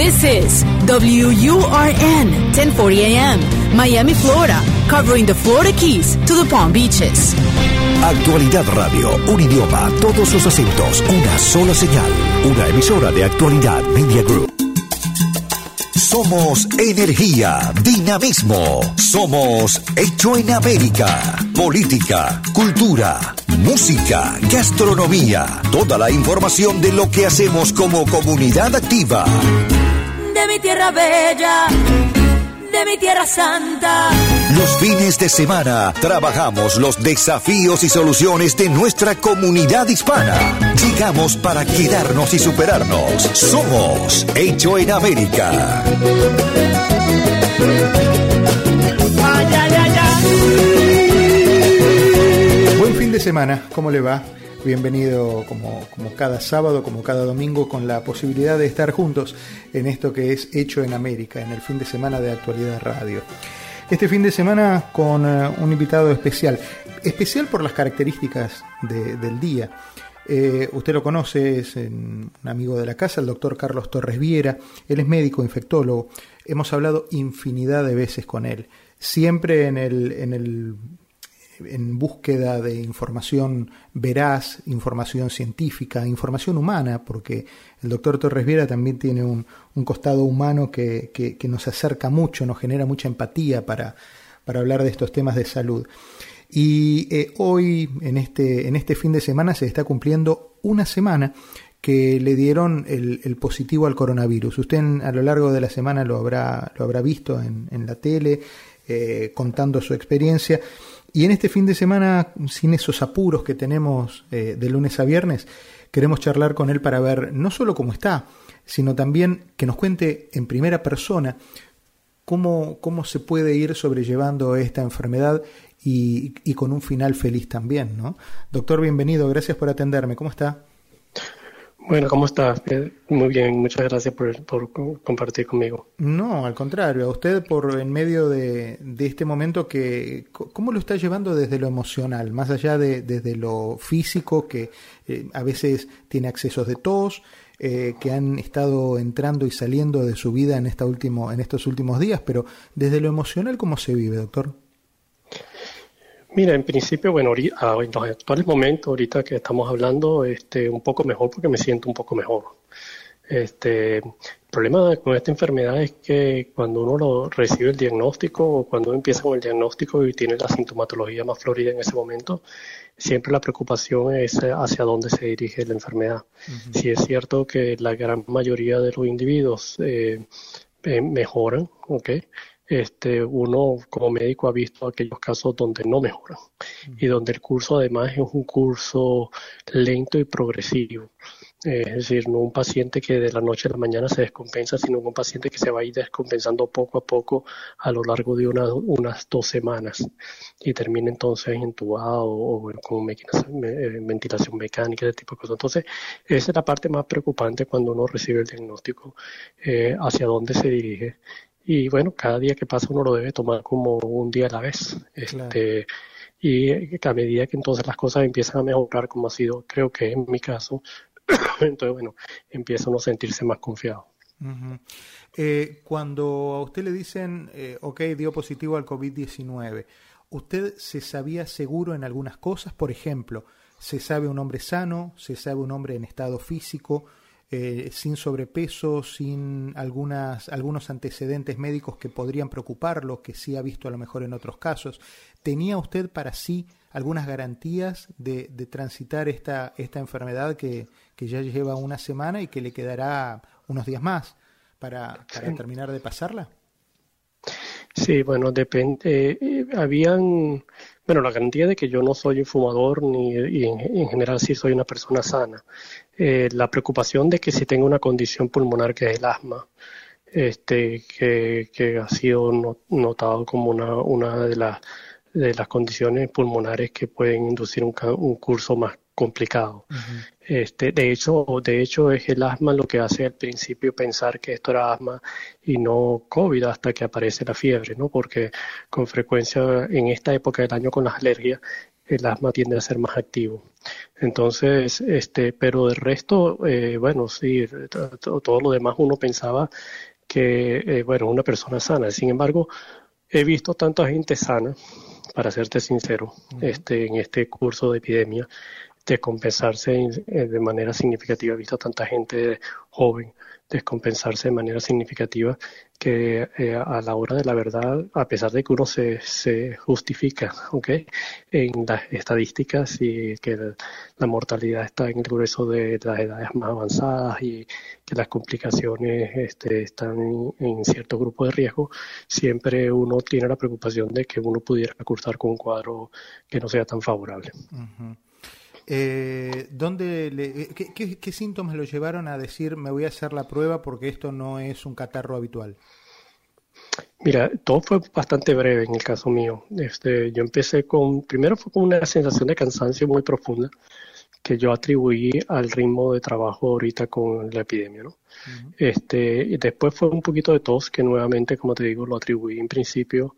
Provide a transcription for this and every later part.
This is WURN 1040 AM, Miami, Florida, covering the Florida Keys to the Palm Beaches. Actualidad Radio, un idioma, todos los acentos, una sola señal, una emisora de Actualidad Media Group. Somos energía, dinamismo, somos hecho en América, política, cultura, música, gastronomía, toda la información de lo que hacemos como comunidad activa. De mi tierra bella, de mi tierra santa. Los fines de semana trabajamos los desafíos y soluciones de nuestra comunidad hispana. Llegamos para quedarnos y superarnos. Somos Hecho en América. Ay, ay, ay, ay. Buen fin de semana, ¿cómo le va? Bienvenido como cada sábado, como cada domingo, con la posibilidad de estar juntos en esto que es Hecho en América, en el fin de semana de Actualidad Radio. Este fin de semana con un invitado especial por las características del día. Usted lo conoce, es un amigo de la casa, el doctor Carlos Torres Viera. Él es médico, infectólogo. Hemos hablado infinidad de veces con él, siempre en búsqueda de información veraz, información científica, información humana, porque el doctor Torres Viera también tiene un costado humano que nos acerca mucho, nos genera mucha empatía para hablar de estos temas de salud. Y hoy, en este fin de semana, se está cumpliendo una semana que le dieron el positivo al coronavirus. Usted a lo largo de la semana lo habrá visto en la tele, contando su experiencia. Y en este fin de semana, sin esos apuros que tenemos de lunes a viernes, queremos charlar con él para ver no solo cómo está, sino también que nos cuente en primera persona cómo se puede ir sobrellevando esta enfermedad y con un final feliz también, ¿no? Doctor, bienvenido, gracias por atenderme. ¿Cómo está? Bueno, ¿cómo estás? Muy bien, muchas gracias por compartir conmigo. No, al contrario, a usted en medio de este momento ¿cómo lo está llevando desde lo emocional? Más allá desde lo físico, que a veces tiene accesos de tos, que han estado entrando y saliendo de su vida en estos últimos días, pero desde lo emocional, ¿cómo se vive, doctor? Mira, en principio, bueno, en los actuales momentos, ahorita que estamos hablando, un poco mejor porque me siento un poco mejor. El problema con esta enfermedad es que cuando uno recibe el diagnóstico o cuando uno empieza con el diagnóstico y tiene la sintomatología más florida en ese momento, siempre la preocupación es hacia dónde se dirige la enfermedad. Uh-huh. Sí, es cierto que la gran mayoría de los individuos mejoran, ¿ok? Uno como médico ha visto aquellos casos donde no mejoran y donde el curso además es un curso lento y progresivo, es decir, no un paciente que de la noche a la mañana se descompensa, sino un paciente que se va a ir descompensando poco a poco a lo largo de unas 2 semanas y termina entonces intubado o con ventilación mecánica, ese tipo de cosas. Entonces esa es la parte más preocupante cuando uno recibe el diagnóstico, hacia dónde se dirige. Y bueno, cada día que pasa uno lo debe tomar como un día a la vez. Claro. Y a medida que entonces las cosas empiezan a mejorar, como ha sido, creo que en mi caso, entonces bueno, empieza uno a sentirse más confiado. Uh-huh. Cuando a usted le dicen, dio positivo al COVID-19, ¿usted se sabía seguro en algunas cosas? Por ejemplo, ¿se sabe un hombre sano? ¿Se sabe un hombre en estado físico? Sin sobrepeso, sin algunos antecedentes médicos que podrían preocuparlo, que sí ha visto a lo mejor en otros casos. ¿Tenía usted para sí algunas garantías de transitar esta enfermedad que ya lleva una semana y que le quedará unos días más para terminar de pasarla? Sí, bueno, depende. La garantía de que yo no soy un fumador y en general sí soy una persona sana. La preocupación de que si tengo una condición pulmonar que es el asma, que ha sido notado como una de las condiciones pulmonares que pueden inducir un curso más complicado. Uh-huh. De hecho es el asma lo que hace al principio pensar que esto era asma y no COVID hasta que aparece la fiebre, ¿no? Porque con frecuencia en esta época del año con las alergias el asma tiende a ser más activo. Entonces, pero del resto, bueno, sí, todo lo demás uno pensaba que, bueno, una persona sana. Sin embargo, he visto tanta gente sana, para serte sincero, en este curso de epidemia, descompensarse de manera significativa. He visto tanta gente joven descompensarse de manera significativa que a la hora de la verdad, a pesar de que uno se justifica, ¿okay?, en las estadísticas y que la mortalidad está en el grueso de las edades más avanzadas y que las complicaciones están en cierto grupo de riesgo, siempre uno tiene la preocupación de que uno pudiera cursar con un cuadro que no sea tan favorable. Uh-huh. ¿Qué síntomas lo llevaron a decir me voy a hacer la prueba porque esto no es un catarro habitual? Mira, todo fue bastante breve en el caso mío. Yo empecé primero fue con una sensación de cansancio muy profunda que yo atribuí al ritmo de trabajo ahorita con la epidemia, ¿no? Uh-huh. Y después fue un poquito de tos que nuevamente, como te digo, lo atribuí en principio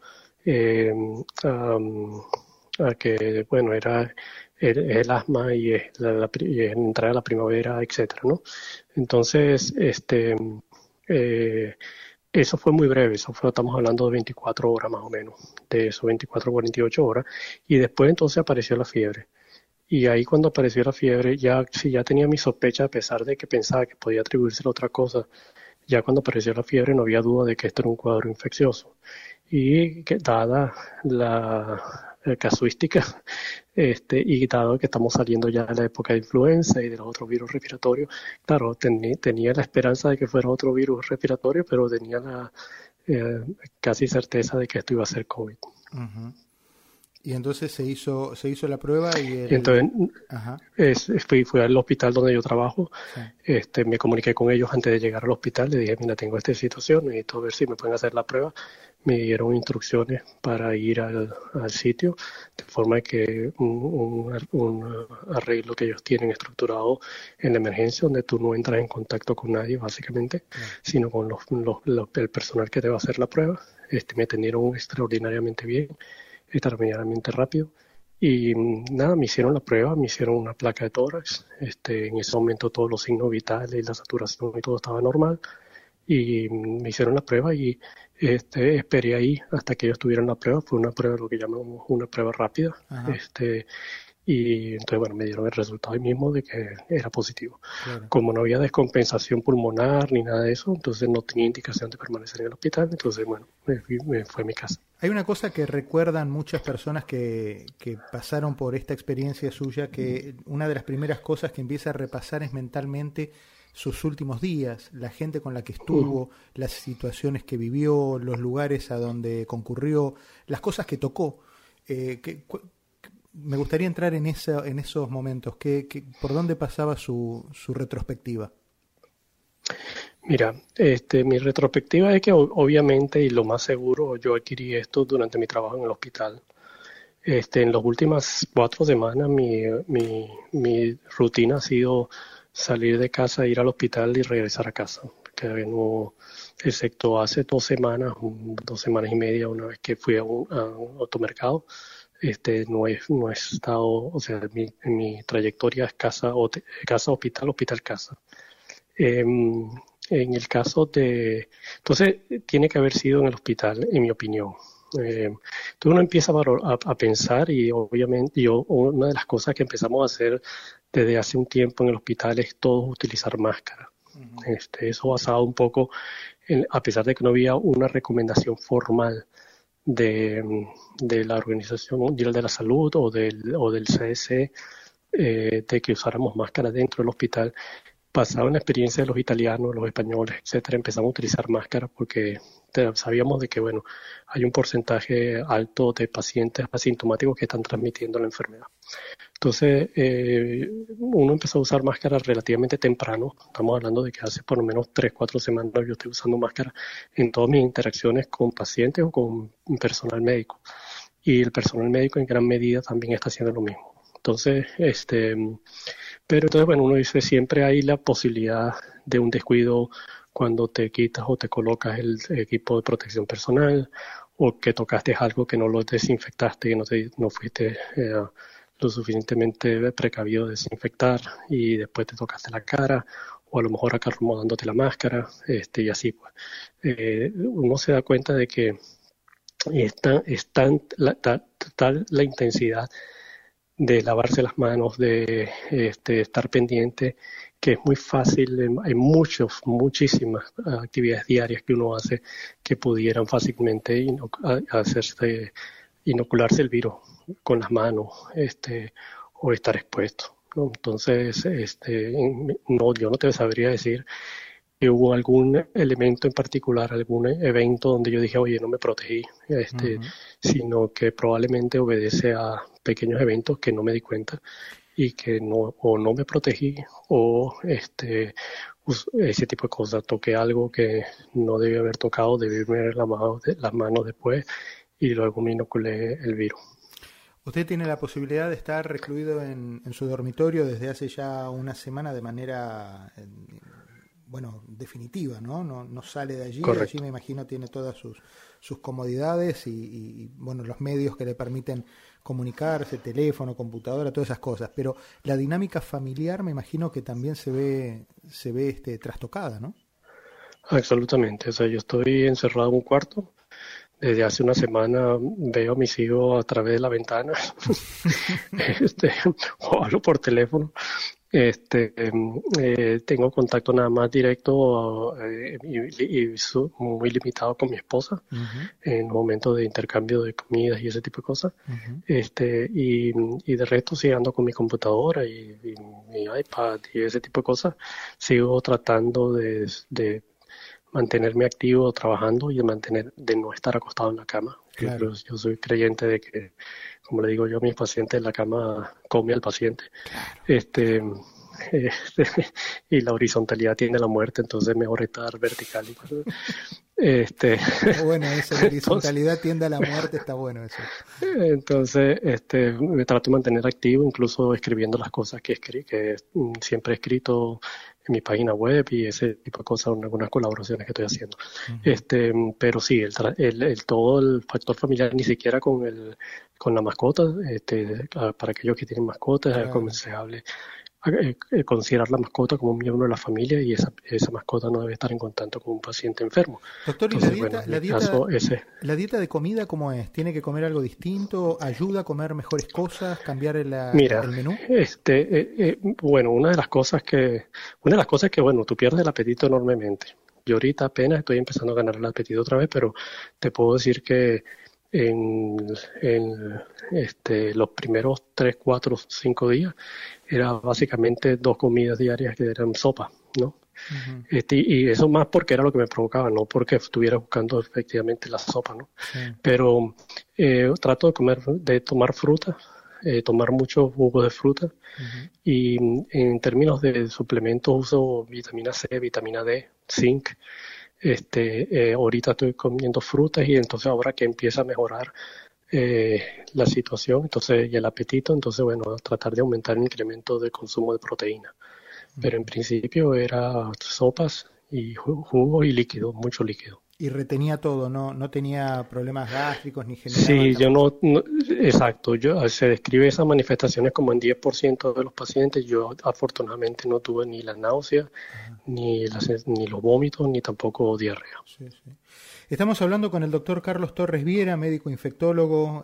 a que, bueno, era el asma y es la entrada de la primavera, etcétera, ¿no? Entonces, eso fue muy breve, estamos hablando de 24 horas más o menos, de eso, 24 a 48 horas, y después entonces apareció la fiebre. Y ahí cuando apareció la fiebre, ya tenía mi sospecha, a pesar de que pensaba que podía atribuirse a otra cosa, ya cuando apareció la fiebre no había duda de que esto era un cuadro infeccioso. Y que dada la casuística, y dado que estamos saliendo ya de la época de influenza y de los otros virus respiratorios, claro, tenía la esperanza de que fuera otro virus respiratorio, pero tenía la casi certeza de que esto iba a ser COVID. Uh-huh. Y entonces se hizo la prueba y entonces, ajá, fui al hospital donde yo trabajo. Sí. Me comuniqué con ellos antes de llegar al hospital, le dije, mira, tengo esta situación, necesito ver si me pueden hacer la prueba. Me dieron instrucciones para ir al sitio, de forma que un arreglo que ellos tienen estructurado en la emergencia, donde tú no entras en contacto con nadie, básicamente, sí, sino con el personal que te va a hacer la prueba. Me atendieron extraordinariamente bien, extraordinariamente rápido, y nada, me hicieron la prueba, me hicieron una placa de tórax, en ese momento todos los signos vitales y la saturación y todo estaba normal, y me hicieron la prueba y esperé ahí hasta que ellos tuvieran la prueba. Fue una prueba, lo que llamamos una prueba rápida, y entonces, bueno, me dieron el resultado ahí mismo de que era positivo. Claro. Como no había descompensación pulmonar ni nada de eso, entonces no tenía indicación de permanecer en el hospital, entonces, bueno, me fui a mi casa. Hay una cosa que recuerdan muchas personas que pasaron por esta experiencia suya, que una de las primeras cosas que empieza a repasar es mentalmente sus últimos días, la gente con la que estuvo, las situaciones que vivió, los lugares a donde concurrió, las cosas que tocó. Me gustaría entrar en esos momentos. ¿Por dónde pasaba su retrospectiva? Mira, mi retrospectiva es que obviamente, y lo más seguro, yo adquirí esto durante mi trabajo en el hospital. En las últimas 4 semanas mi rutina ha sido salir de casa, ir al hospital y regresar a casa. Que no, excepto hace 2 semanas, 2 semanas y media, una vez que fui a un automercado, no he estado, o sea, mi trayectoria es casa-hospital, hospital-casa. En el caso de... Entonces, tiene que haber sido en el hospital, en mi opinión. Entonces uno empieza a pensar, y obviamente una de las cosas que empezamos a hacer desde hace un tiempo en el hospital es todos utilizar máscara. Uh-huh. Eso basado un poco, a pesar de que no había una recomendación formal de la Organización Mundial de la Salud o del CDC de que usáramos máscara dentro del hospital. Basado en la experiencia de los italianos, los españoles, etcétera, empezamos a utilizar máscaras porque sabíamos de que, bueno, hay un porcentaje alto de pacientes asintomáticos que están transmitiendo la enfermedad. Entonces, uno empezó a usar máscaras relativamente temprano. Estamos hablando de que hace por lo menos 3-4 semanas yo estoy usando máscaras en todas mis interacciones con pacientes o con personal médico. Y el personal médico en gran medida también está haciendo lo mismo. Entonces, pero entonces, bueno, uno dice, siempre hay la posibilidad de un descuido cuando te quitas o te colocas el equipo de protección personal, o que tocaste algo que no lo desinfectaste y no fuiste lo suficientemente precavido de desinfectar y después te tocaste la cara o a lo mejor acomodándote la máscara y así. Pues. Uno se da cuenta de que está la intensidad de lavarse las manos, de estar pendiente, que es muy fácil. Hay muchísimas actividades diarias que uno hace que pudieran fácilmente inocularse el virus con las manos o estar expuesto, ¿no? Entonces, yo no te sabría decir que hubo algún elemento en particular, algún evento donde yo dije, oye, no me protegí, uh-huh. Sino que probablemente obedece a pequeños eventos que no me di cuenta y que no me protegí o ese tipo de cosas. Toqué algo que no debí haber tocado, debí haber lavado las manos después y luego me inoculé el virus. Usted tiene la posibilidad de estar recluido en su dormitorio desde hace ya una semana de manera, definitiva, ¿no? No sale de allí. Correcto. Allí me imagino tiene todas sus comodidades y los medios que le permiten comunicarse, teléfono, computadora, todas esas cosas. Pero la dinámica familiar me imagino que también se ve trastocada, ¿no? Absolutamente. O sea, yo estoy encerrado en un cuarto. Desde hace una semana veo a mis hijos a través de la ventana o hablo por teléfono. Tengo contacto nada más directo muy limitado con mi esposa, uh-huh. en momentos de intercambio de comidas y ese tipo de cosas, uh-huh. Y de resto sí ando con mi computadora y mi iPad y ese tipo de cosas. Sigo tratando de mantenerme activo trabajando y de no estar acostado en la cama. Claro. Yo soy creyente de que, como le digo yo a mis pacientes, la cama come al paciente. Claro. Y la horizontalidad tiene la muerte, entonces mejor estar vertical. Bueno, eso, la horizontalidad tiende a la muerte, está bueno eso. Entonces, me trato de mantener activo, incluso escribiendo las cosas que siempre he escrito en mi página web y ese tipo de cosas, algunas colaboraciones que estoy haciendo. Uh-huh. Pero sí, todo el factor familiar, ni siquiera con la mascota, para aquellos que tienen mascotas, claro. Es aconsejable considerar la mascota como un miembro de la familia y esa mascota no debe estar en contacto con un paciente enfermo. Doctor, entonces, ¿y la dieta de comida cómo es? ¿Tiene que comer algo distinto? ¿Ayuda a comer mejores cosas? ¿Cambiar el menú? Una de las cosas que tú pierdes el apetito enormemente. Yo ahorita apenas estoy empezando a ganar el apetito otra vez, pero te puedo decir que en los primeros 3, 4, 5 días era básicamente 2 comidas diarias que eran sopa, ¿no? Uh-huh. Y eso más porque era lo que me provocaba, no porque estuviera buscando efectivamente la sopa, ¿no? Uh-huh. Pero trato de tomar fruta, tomar muchos jugos de fruta, uh-huh. y en términos de suplementos uso vitamina C, vitamina D, zinc. Ahorita estoy comiendo frutas y entonces ahora que empieza a mejorar la situación, entonces y el apetito, entonces tratar de aumentar el incremento de consumo de proteína. Uh-huh. Pero en principio era sopas y jugos y líquidos, mucho líquido. Y retenía todo, no tenía problemas gástricos ni generaba. Sí, exacto. Se describe esas manifestaciones como en 10% de los pacientes. Yo afortunadamente no tuve ni la náusea, ajá. ni los vómitos, ni tampoco diarrea. Sí, sí. Estamos hablando con el doctor Carlos Torres Viera, médico infectólogo,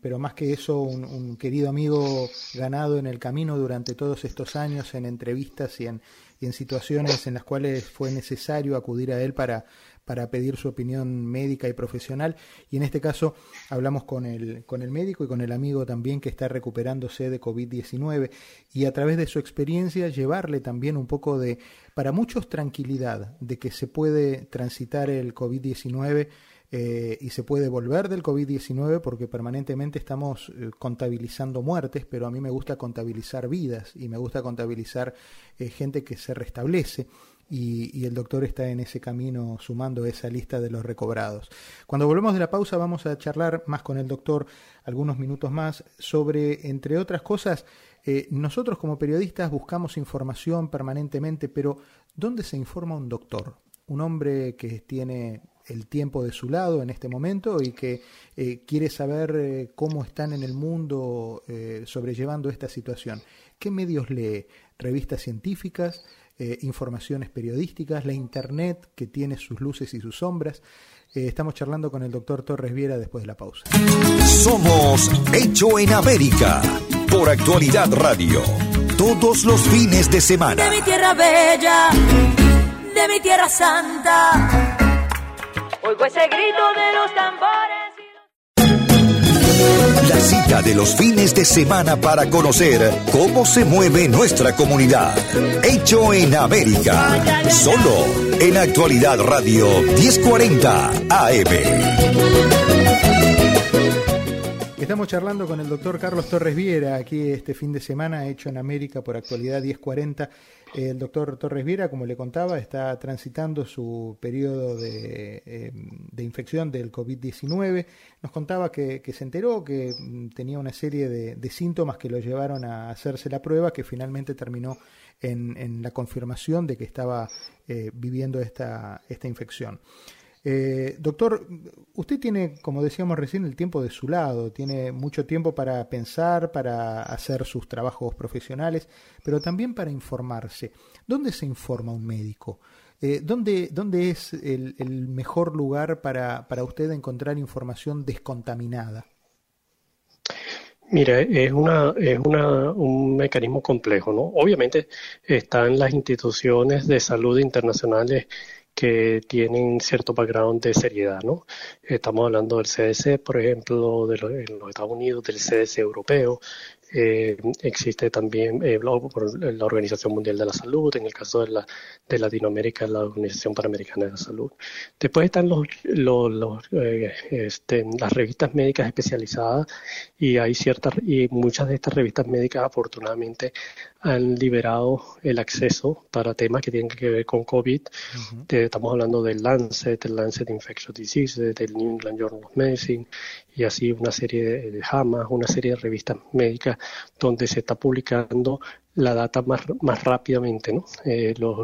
pero más que eso, un querido amigo ganado en el camino durante todos estos años en entrevistas y en situaciones en las cuales fue necesario acudir a él para pedir su opinión médica y profesional. Y en este caso hablamos con el médico y con el amigo también que está recuperándose de COVID-19 y a través de su experiencia llevarle también un poco de, para muchos, tranquilidad de que se puede transitar el COVID-19 y se puede volver del COVID-19 porque permanentemente estamos contabilizando muertes, pero a mí me gusta contabilizar vidas y me gusta contabilizar gente que se restablece. Y el doctor está en ese camino sumando esa lista de los recobrados. Cuando volvemos de la pausa vamos a charlar más con el doctor algunos minutos más sobre, entre otras cosas, nosotros como periodistas buscamos información permanentemente, pero ¿dónde se informa un doctor? Un hombre que tiene el tiempo de su lado en este momento y que quiere saber cómo están en el mundo sobrellevando esta situación. ¿Qué medios lee? ¿Revistas científicas? Informaciones periodísticas, la internet que tiene sus luces y sus sombras. Estamos charlando con el doctor Torres Viera después de la pausa. Somos Hecho en América por Actualidad Radio, todos los fines de semana. De mi tierra bella, de mi tierra santa, oigo ese grito de los tambores. La cita de los fines de semana para conocer cómo se mueve nuestra comunidad. Hecho en América. Solo en Actualidad Radio 1040 AM. Estamos charlando con el doctor Carlos Torres Viera aquí este fin de semana, Hecho en América por Actualidad 1040. El doctor Torres Viera, como le contaba, está transitando su periodo de infección del COVID-19. Nos contaba que se enteró que tenía una serie de síntomas que lo llevaron a hacerse la prueba, que finalmente terminó en la confirmación de que estaba viviendo esta infección. Doctor, usted tiene, como decíamos recién, el tiempo de su lado, tiene mucho tiempo para pensar, para hacer sus trabajos profesionales, pero también para informarse. ¿Dónde se informa un médico? ¿Dónde es el mejor lugar para usted encontrar información descontaminada? Mira, es un mecanismo complejo, ¿no? Obviamente están las instituciones de salud internacionales que tienen cierto background de seriedad, ¿no? Estamos hablando del CDC, por ejemplo, en los Estados Unidos, del CDC europeo. Existe también la Organización Mundial de la Salud, en el caso de Latinoamérica, la Organización Panamericana de la Salud. Después están las revistas médicas especializadas, y hay muchas de estas revistas médicas afortunadamente han liberado el acceso para temas que tienen que ver con COVID. Uh-huh. Estamos hablando del Lancet, el Lancet Infectious Diseases, del New England Journal of Medicine, y así una serie de JAMA, una serie de revistas médicas donde se está publicando la data más rápidamente, ¿no?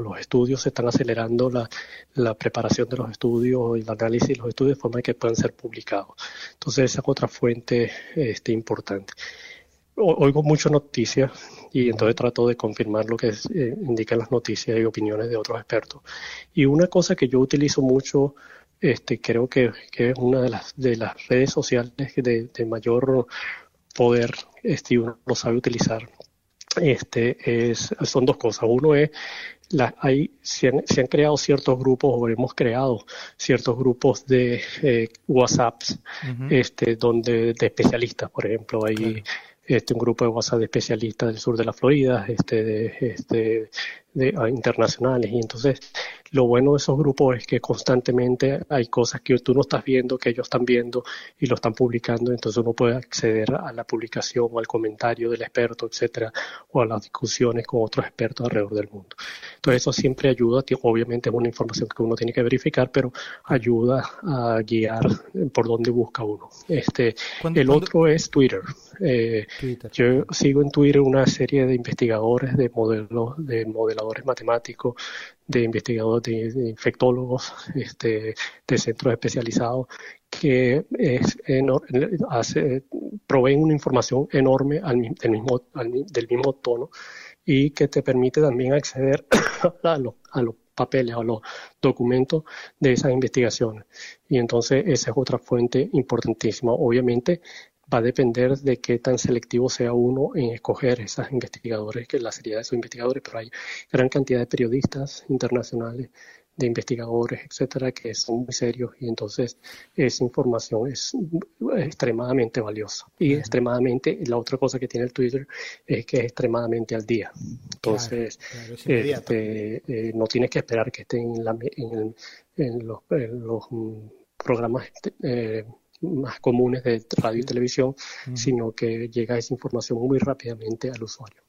Los estudios se están acelerando, la preparación de los estudios, el análisis de los estudios, de forma que puedan ser publicados. Entonces esa es otra fuente importante. Oigo mucho noticias y entonces trato de confirmar lo que indican las noticias y opiniones de otros expertos. Y una cosa que yo utilizo mucho, creo que es una de las redes sociales de mayor poder, si uno lo sabe utilizar, son dos cosas. Uno es, se han creado ciertos grupos, o hemos creado ciertos grupos de WhatsApps, uh-huh, de especialistas, por ejemplo, hay, claro, un grupo de WhatsApp de especialistas del sur de la Florida, internacionales, y entonces lo bueno de esos grupos es que constantemente hay cosas que tú no estás viendo, que ellos están viendo y lo están publicando, entonces uno puede acceder a la publicación o al comentario del experto, etcétera, o a las discusiones con otros expertos alrededor del mundo. Entonces eso siempre ayuda, obviamente es una información que uno tiene que verificar, pero ayuda a guiar por dónde busca uno. Otro es Twitter. Twitter. Yo sigo en Twitter una serie de investigadores, de modeladores matemáticos, de investigadores, de infectólogos, de centros especializados, que proveen una información enorme del mismo tono, y que te permite también acceder a los papeles o los documentos de esas investigaciones. Y entonces esa es otra fuente importantísima. Obviamente va a depender de qué tan selectivo sea uno en escoger esos investigadores, que la seriedad de esos investigadores, pero hay gran cantidad de periodistas internacionales, de investigadores, etcétera, que son muy serios, y entonces esa información es extremadamente valiosa. Y extremadamente, la otra cosa que tiene el Twitter es que es extremadamente al día. Entonces, no tienes que esperar que estén en los programas más comunes de radio y televisión, sino que llega esa información muy rápidamente al usuario.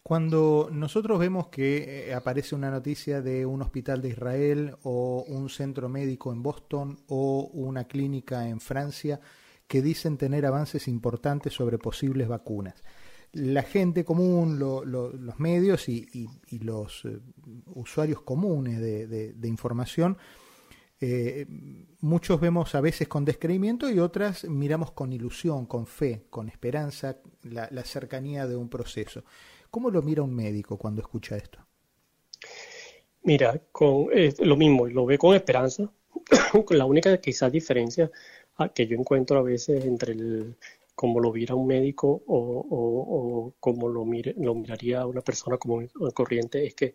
Cuando nosotros vemos que aparece una noticia de un hospital de Israel o un centro médico en Boston o una clínica en Francia que dicen tener avances importantes sobre posibles vacunas, la gente común, los medios y los usuarios comunes de información Muchos vemos a veces con descreimiento y otras miramos con ilusión, con fe, con esperanza, la cercanía de un proceso. ¿Cómo lo mira un médico cuando escucha esto? Mira, lo mismo, lo ve con esperanza. La única quizás diferencia que yo encuentro a veces entre como lo viera un médico o como lo miraría una persona común corriente es que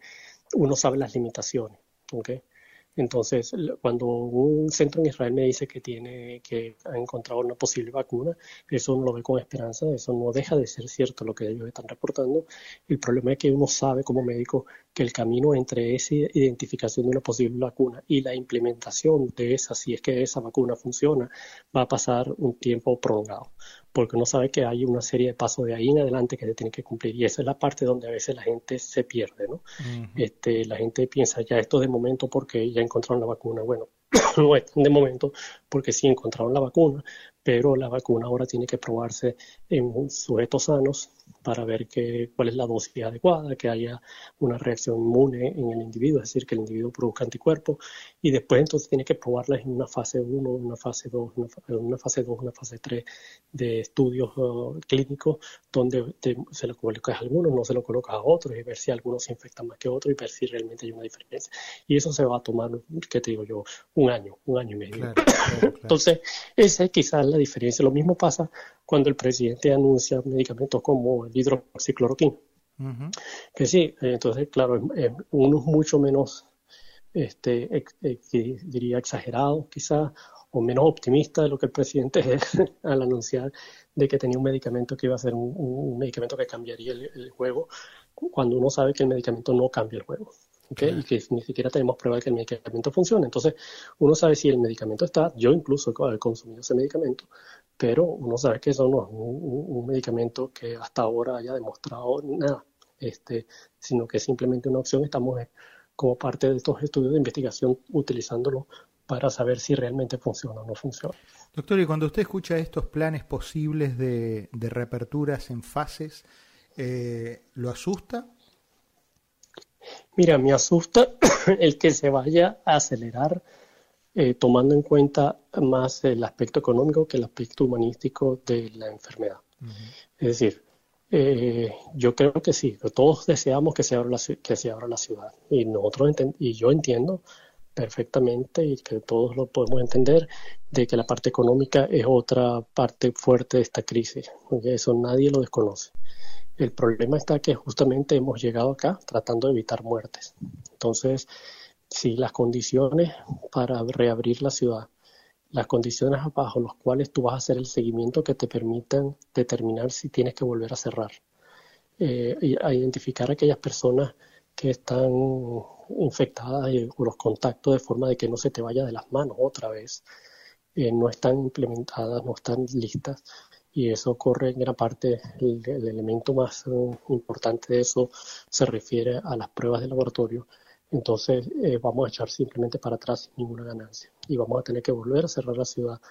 uno sabe las limitaciones, ¿ok? Entonces, cuando un centro en Israel me dice que ha encontrado una posible vacuna, eso uno lo ve con esperanza, eso no deja de ser cierto lo que ellos están reportando. El problema es que uno sabe como médico que el camino entre esa identificación de una posible vacuna y la implementación de esa, si es que esa vacuna funciona, va a pasar un tiempo prolongado, porque uno sabe que hay una serie de pasos de ahí en adelante que se tienen que cumplir, y esa es la parte donde a veces la gente se pierde, ¿no? Uh-huh. La gente piensa, ya esto de momento porque ya encontraron la vacuna. Bueno, no es de momento porque sí encontraron la vacuna, pero la vacuna ahora tiene que probarse en sujetos sanos para ver cuál es la dosis adecuada, que haya una reacción inmune en el individuo, es decir, que el individuo produzca anticuerpos, y después entonces tiene que probarlas en una fase 1, una fase 2, una fase 2, una fase 3 de estudios clínicos donde se lo colocas a algunos, no se lo colocas a otros, y ver si algunos se infectan más que otros y ver si realmente hay una diferencia. Y eso se va a tomar, ¿qué te digo yo? Un año y medio. Claro. Entonces, esa es quizás la diferencia. Lo mismo pasa cuando el presidente anuncia medicamentos como el hidroxicloroquina. Uh-huh. Que sí, entonces, claro, uno es mucho menos, diría, exagerado quizás, o menos optimista de lo que el presidente es al anunciar de que tenía un medicamento que iba a ser un medicamento que cambiaría el juego, cuando uno sabe que el medicamento no cambia el juego. Okay. Y que ni siquiera tenemos prueba de que el medicamento funcione. Entonces, uno sabe si el medicamento está, yo incluso he consumido ese medicamento, pero uno sabe que eso no es un medicamento que hasta ahora haya demostrado nada, sino que simplemente una opción. Estamos como parte de estos estudios de investigación utilizándolo para saber si realmente funciona o no funciona. Doctor, y cuando usted escucha estos planes posibles de reaperturas en fases, ¿lo asusta? Mira, me asusta el que se vaya a acelerar tomando en cuenta más el aspecto económico que el aspecto humanístico de la enfermedad. Uh-huh. Es decir, yo creo que sí, todos deseamos que se abra la ciudad, y nosotros y yo entiendo perfectamente, y que todos lo podemos entender, de que la parte económica es otra parte fuerte de esta crisis. Eso nadie lo desconoce. El problema está que justamente hemos llegado acá tratando de evitar muertes. Entonces, si las condiciones para reabrir la ciudad, las condiciones bajo las cuales tú vas a hacer el seguimiento que te permitan determinar si tienes que volver a cerrar, a identificar a aquellas personas que están infectadas o los contactos de forma de que no se te vaya de las manos otra vez, no están implementadas, no están listas. Y eso corre en gran parte, el elemento más importante de eso se refiere a las pruebas de laboratorio. Entonces vamos a echar simplemente para atrás sin ninguna ganancia. Y vamos a tener que volver a cerrar la ciudad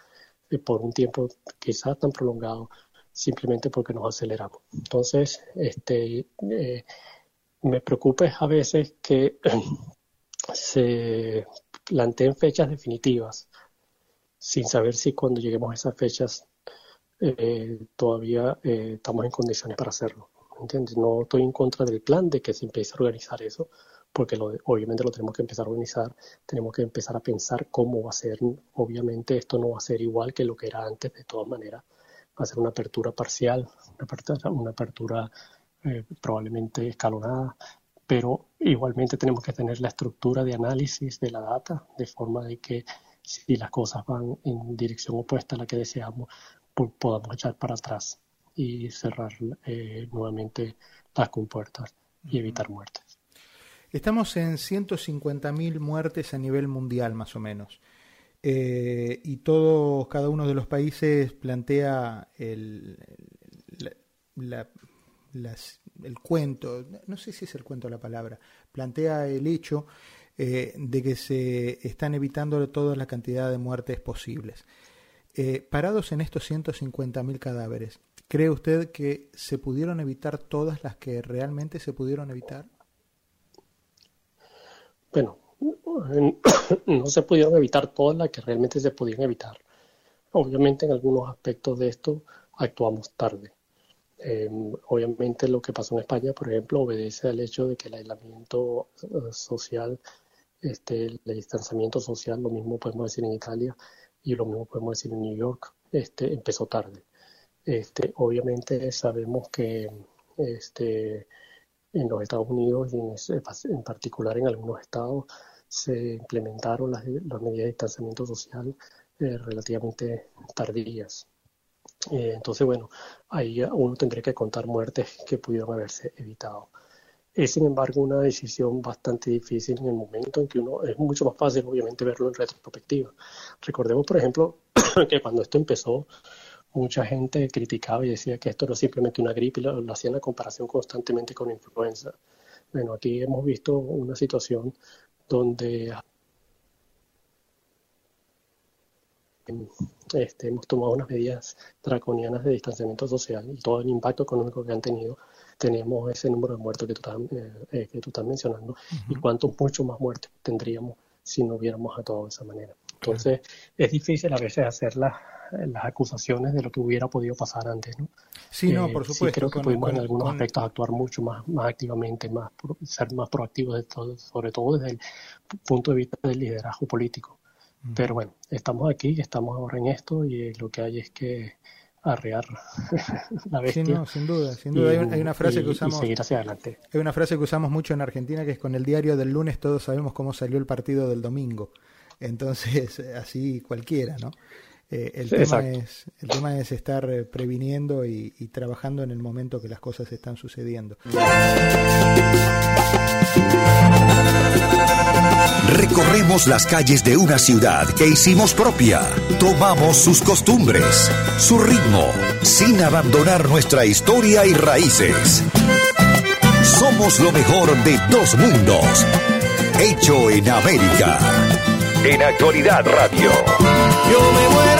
por un tiempo quizás tan prolongado, simplemente porque nos aceleramos. Entonces me preocupa a veces que se planteen fechas definitivas sin saber si cuando lleguemos a esas fechas todavía estamos en condiciones para hacerlo, ¿entiendes? No estoy en contra del plan de que se empiece a organizar eso, porque obviamente lo tenemos que empezar a organizar, tenemos que empezar a pensar cómo va a ser. Obviamente esto no va a ser igual que lo que era antes, de todas maneras va a ser una apertura parcial, una apertura probablemente escalonada, pero igualmente tenemos que tener la estructura de análisis de la data, de forma de que si las cosas van en dirección opuesta a la que deseamos, podamos echar para atrás y cerrar nuevamente las compuertas y evitar muertes. Estamos en 150.000 muertes a nivel mundial, más o menos. Y cada uno de los países plantea el cuento, no sé si es el cuento o la palabra, plantea el hecho de que se están evitando toda la cantidad de muertes posibles. Parados en estos 150.000 cadáveres, ¿cree usted que se pudieron evitar todas las que realmente se pudieron evitar? Bueno, no se pudieron evitar todas las que realmente se podían evitar. Obviamente en algunos aspectos de esto actuamos tarde. Obviamente lo que pasó en España, por ejemplo, obedece al hecho de que el aislamiento social, el distanciamiento social, lo mismo podemos decir en Italia y lo mismo podemos decir en New York, empezó tarde. Obviamente sabemos que en los Estados Unidos y en particular en algunos estados se implementaron las medidas de distanciamiento social relativamente tardías. Entonces, bueno, ahí uno tendría que contar muertes que pudieron haberse evitado. Es, sin embargo, una decisión bastante difícil en el momento en que uno... Es mucho más fácil, obviamente, verlo en retrospectiva. Recordemos, por ejemplo, que cuando esto empezó, mucha gente criticaba y decía que esto era simplemente una gripe y lo hacían la comparación constantemente con influenza. Bueno, aquí hemos visto una situación donde hemos tomado unas medidas draconianas de distanciamiento social y todo el impacto económico que han tenido. Tenemos ese número de muertos que tú estás mencionando, y cuántos mucho más muertes tendríamos si no hubiéramos actuado de esa manera. Entonces, es difícil a veces hacer las acusaciones de lo que hubiera podido pasar antes, ¿no? Sí, no, por supuesto. Sí creo que pudimos en algunos aspectos actuar mucho más activamente, ser más proactivos, sobre todo desde el punto de vista del liderazgo político. Pero bueno, estamos aquí, estamos ahora en esto y lo que hay es que arrear la bestia. Sí, no, sin duda, sin duda. Hay una frase que usamos, y seguir hacia adelante. Hay una frase que usamos mucho en Argentina que es: con el diario del lunes todos sabemos cómo salió el partido del domingo. Entonces, así cualquiera, ¿no? El tema es estar previniendo y trabajando en el momento que las cosas están sucediendo. Recorremos las calles de una ciudad que hicimos propia. Tomamos sus costumbres, su ritmo, sin abandonar nuestra historia y raíces. Somos lo mejor de dos mundos. Hecho en América. En Actualidad Radio. Yo me muero.